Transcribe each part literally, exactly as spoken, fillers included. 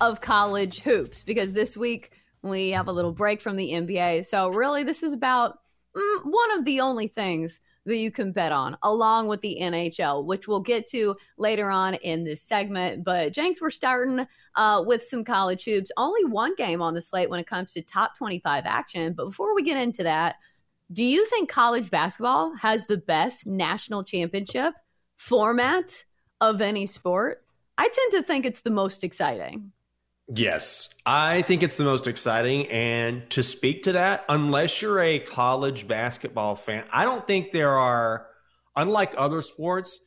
of college hoops, because this week we have a little break from the N B A. So really, this is about mm, one of the only things that you can bet on, along with the N H L, which we'll get to later on in this segment. But Jenks, we're starting uh, with some college hoops. Only one game on the slate when it comes to top twenty-five action. But before we get into that, do you think college basketball has the best national championship format of any sport? I tend to think it's the most exciting. Yes, I think it's the most exciting. And to speak to that, unless you're a college basketball fan, I don't think there are, unlike other sports,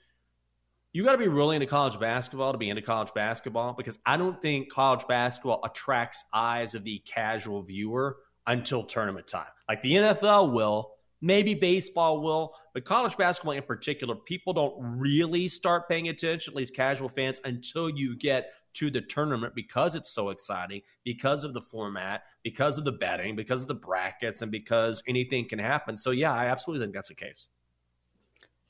you got to be really into college basketball to be into college basketball, because I don't think college basketball attracts eyes of the casual viewer until tournament time. Like the N F L will, maybe baseball will, but college basketball in particular, people don't really start paying attention, at least casual fans, until you get to the tournament, because it's so exciting, because of the format, because of the betting, because of the brackets, and because anything can happen. So yeah, I absolutely think that's the case.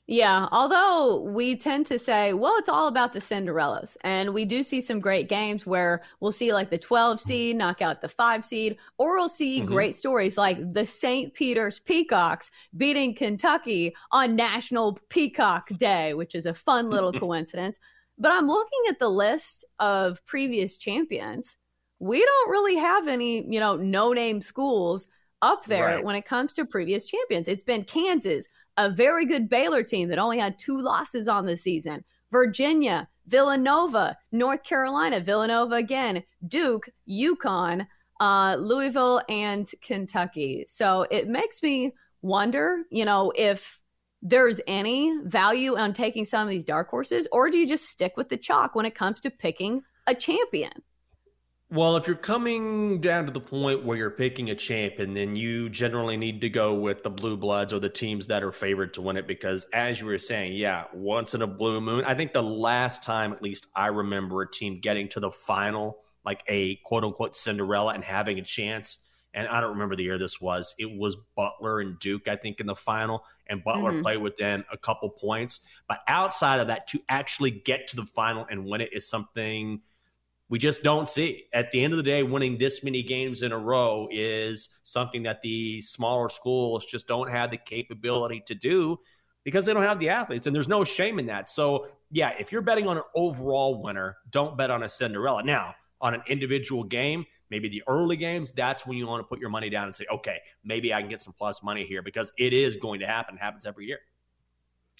Yeah, although we tend to say, well, it's all about the Cinderellas, and we do see some great games where we'll see like the twelve seed knock out the five seed, or we'll see mm-hmm. great stories like the Saint Peter's Peacocks beating Kentucky on National Peacock Day, which is a fun little coincidence. But I'm looking at the list of previous champions. We don't really have any, you know, no-name schools up there right. when it comes to previous champions. It's been Kansas, a very good Baylor team that only had two losses on the season, Virginia, Villanova, North Carolina, Villanova again, Duke, UConn, uh, Louisville, and Kentucky. So it makes me wonder, you know, if there's any value on taking some of these dark horses, or do you just stick with the chalk when it comes to picking a champion? Well, if you're coming down to the point where you're picking a champion, then you generally need to go with the blue bloods or the teams that are favored to win it, because as you were saying, yeah, once in a blue moon, I think the last time, at least I remember, a team getting to the final, like a quote unquote Cinderella and having a chance. And I don't remember the year this was. It was Butler and Duke, I think, in the final. And Butler mm-hmm. played within a couple points. But outside of that, to actually get to the final and win it is something we just don't see. At the end of the day, winning this many games in a row is something that the smaller schools just don't have the capability to do, because they don't have the athletes. And there's no shame in that. So, yeah, if you're betting on an overall winner, don't bet on a Cinderella. Now, on an individual game, maybe the early games, that's when you want to put your money down and say, okay, maybe I can get some plus money here, because it is going to happen. It happens every year.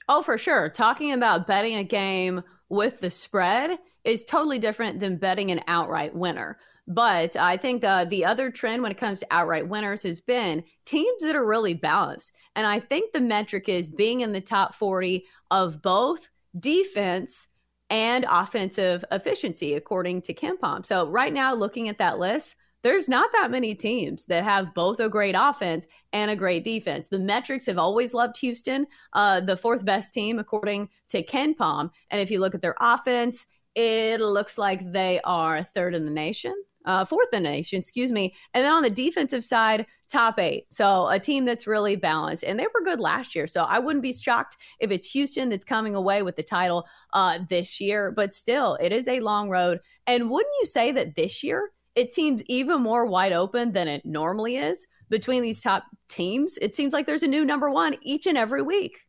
Oh, for sure. Talking about betting a game with the spread is totally different than betting an outright winner. But I think uh, the other trend when it comes to outright winners has been teams that are really balanced. And I think the metric is being in the top forty of both defense and offensive efficiency, according to KenPom. So right now, looking at that list, there's not that many teams that have both a great offense and a great defense. The metrics have always loved Houston, uh, the fourth best team, according to KenPom. And if you look at their offense, it looks like they are third in the nation, uh, fourth in the nation, excuse me. And then on the defensive side, top eight. So a team that's really balanced, and they were good last year. So I wouldn't be shocked if it's Houston that's coming away with the title uh, this year, but still it is a long road. And wouldn't you say that this year it seems even more wide open than it normally is between these top teams? It seems like there's a new number one each and every week.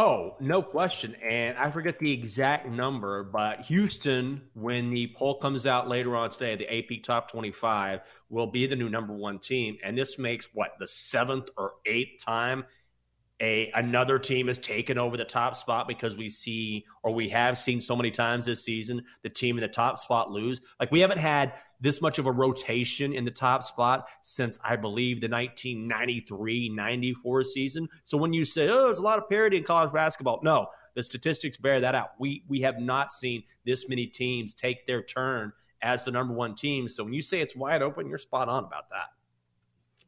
Oh, no question. And I forget the exact number, but Houston, when the poll comes out later on today, the A P Top twenty-five will be the new number one team. And this makes, what, the seventh or eighth time a another team has taken over the top spot, because we see, or we have seen so many times this season, the team in the top spot lose. Like, we haven't had this much of a rotation in the top spot since, I believe, the nineteen ninety-three ninety-four season. So when you say, oh, there's a lot of parity in college basketball, no, the statistics bear that out. We we have not seen this many teams take their turn as the number one team. So when you say it's wide open, you're spot on about that.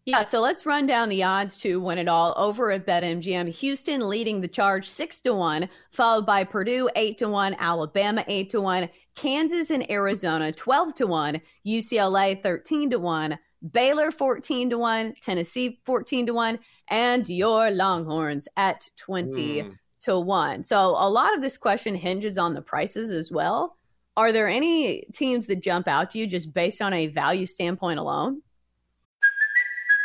Yeah, so let's run down the odds to win it all over at BetMGM. Houston leading the charge six to one, followed by Purdue eight to one, Alabama eight to one, Kansas and Arizona twelve to one, U C L A thirteen to one, Baylor fourteen to one, Tennessee fourteen to one, and your Longhorns at twenty to one. So a lot of this question hinges on the prices as well. Are there any teams that jump out to you just based on a value standpoint alone?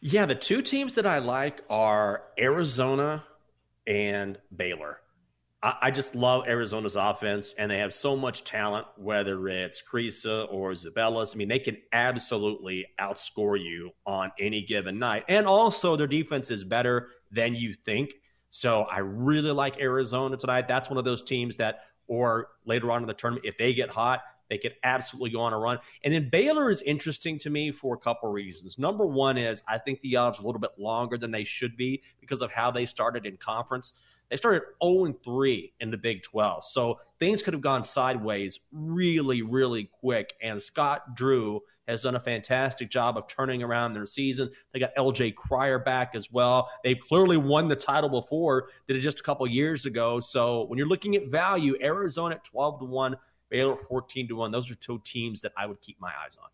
Yeah, the two teams that I like are Arizona and Baylor. I, I just love Arizona's offense, and they have so much talent, whether it's Creesa or Zabellas. I mean, they can absolutely outscore you on any given night. And also, their defense is better than you think. So I really like Arizona tonight. That's one of those teams that, or later on in the tournament, if they get hot, they could absolutely go on a run. And then Baylor is interesting to me for a couple reasons. Number one is I think the odds are a little bit longer than they should be because of how they started in conference. They started oh and three in the Big twelve. So things could have gone sideways really, really quick. And Scott Drew has done a fantastic job of turning around their season. They got L J Cryer back as well. They've clearly won the title before, did it just a couple years ago. So when you're looking at value, Arizona at twelve to one, Baylor fourteen to one. Those are two teams that I would keep my eyes on.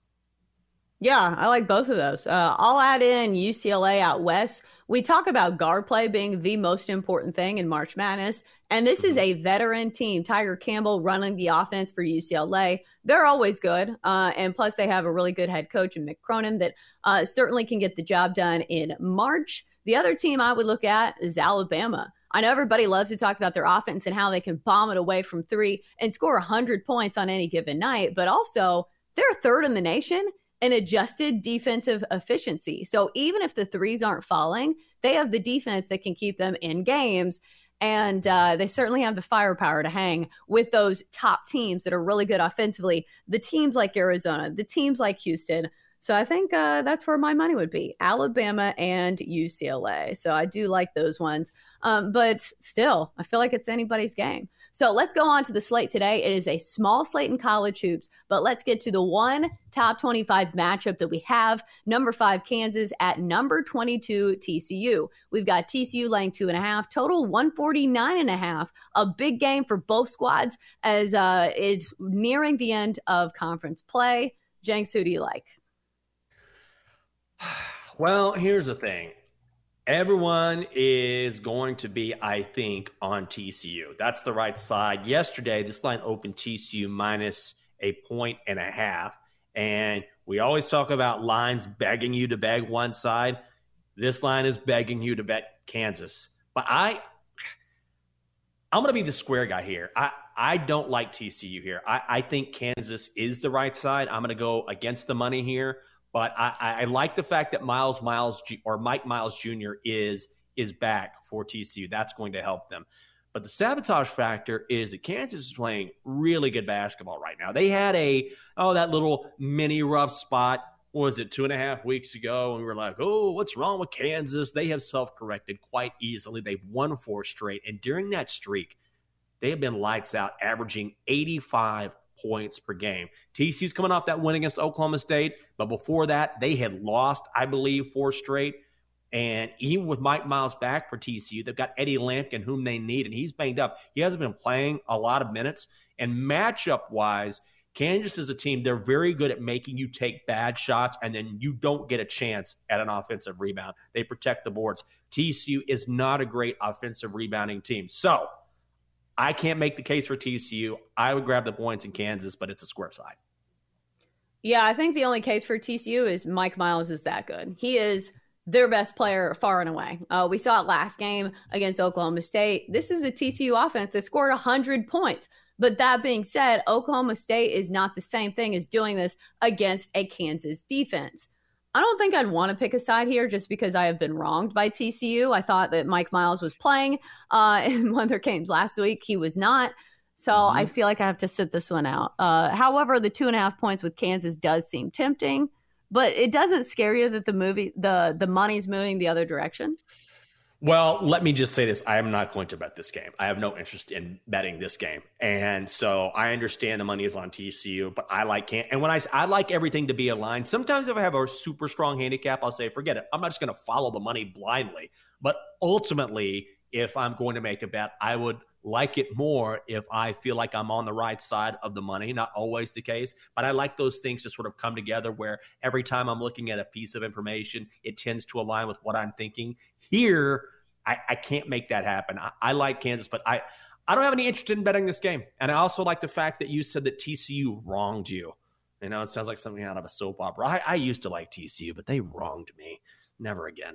Yeah, I like both of those. Uh, I'll add in U C L A out west. We talk about guard play being the most important thing in March Madness, and this is a veteran team. Tiger Campbell running the offense for U C L A. They're always good, uh, and plus they have a really good head coach in Mick Cronin that uh, certainly can get the job done in March. The other team I would look at is Alabama. I know everybody loves to talk about their offense and how they can bomb it away from three and score one hundred points on any given night, but also they're third in the nation in adjusted defensive efficiency. So even if the threes aren't falling, they have the defense that can keep them in games, and uh, they certainly have the firepower to hang with those top teams that are really good offensively, the teams like Arizona, the teams like Houston. So I think uh, that's where my money would be, Alabama and U C L A. So I do like those ones. Um, but still, I feel like it's anybody's game. So let's go on to the slate today. It is a small slate in college hoops, but let's get to the one top twenty-five matchup that we have. Number five, Kansas at number twenty-two, T C U. We've got T C U laying two and a half, total one forty-nine and a half. A big game for both squads as uh, it's nearing the end of conference play. Jenks, who do you like? Well, here's the thing. Everyone is going to be, I think, on T C U. That's the right side. Yesterday, this line opened T C U minus a point and a half. And we always talk about lines begging you to beg one side. This line is begging you to bet Kansas. But I, I'm going to be the square guy here. I, I don't like T C U here. I, I think Kansas is the right side. I'm going to go against the money here. But I, I like the fact that Miles Miles or Mike Miles Junior is is back for T C U. That's going to help them. But the sabotage factor is that Kansas is playing really good basketball right now. They had a, oh, that little mini rough spot. What was it, two and a half weeks ago? And we were like, oh, what's wrong with Kansas? They have self-corrected quite easily. They've won four straight. And during that streak, they have been lights out, averaging eighty-five points per game. T C U's coming off that win against Oklahoma State. But before that, they had lost, I believe, four straight. And even with Mike Miles back for T C U, they've got Eddie Lampkin, whom they need, and he's banged up. He hasn't been playing a lot of minutes. And matchup-wise, Kansas is a team, they're very good at making you take bad shots, and then you don't get a chance at an offensive rebound. They protect the boards. T C U is not a great offensive rebounding team. So I can't make the case for T C U. I would grab the points in Kansas, but it's a square side. Yeah, I think the only case for T C U is Mike Miles is that good. He is their best player far and away. Uh, we saw it last game against Oklahoma State. This is a T C U offense that scored one hundred points. But that being said, Oklahoma State is not the same thing as doing this against a Kansas defense. I don't think I'd want to pick a side here just because I have been wronged by T C U. I thought that Mike Miles was playing uh, in one of their games last week. He was not. So mm-hmm. I feel like I have to sit this one out. Uh, however, the two and a half points with Kansas does seem tempting. But it doesn't scare you that the movie, the the money's moving the other direction? Well, let me just say this. I am not going to bet this game. I have no interest in betting this game. And so I understand the money is on T C U, but I like can't. And when I I like everything to be aligned, sometimes if I have a super strong handicap, I'll say, forget it. I'm not just going to follow the money blindly. But ultimately, if I'm going to make a bet, I would like it more if I feel like I'm on the right side of the money. Not always the case, but I like those things to sort of come together where every time I'm looking at a piece of information, it tends to align with what I'm thinking. Here, I, I can't make that happen. I, I like Kansas, but I, I don't have any interest in betting this game. And I also like the fact that you said that T C U wronged you. You know, it sounds like something out of a soap opera. I, I used to like T C U, but they wronged me. Never again.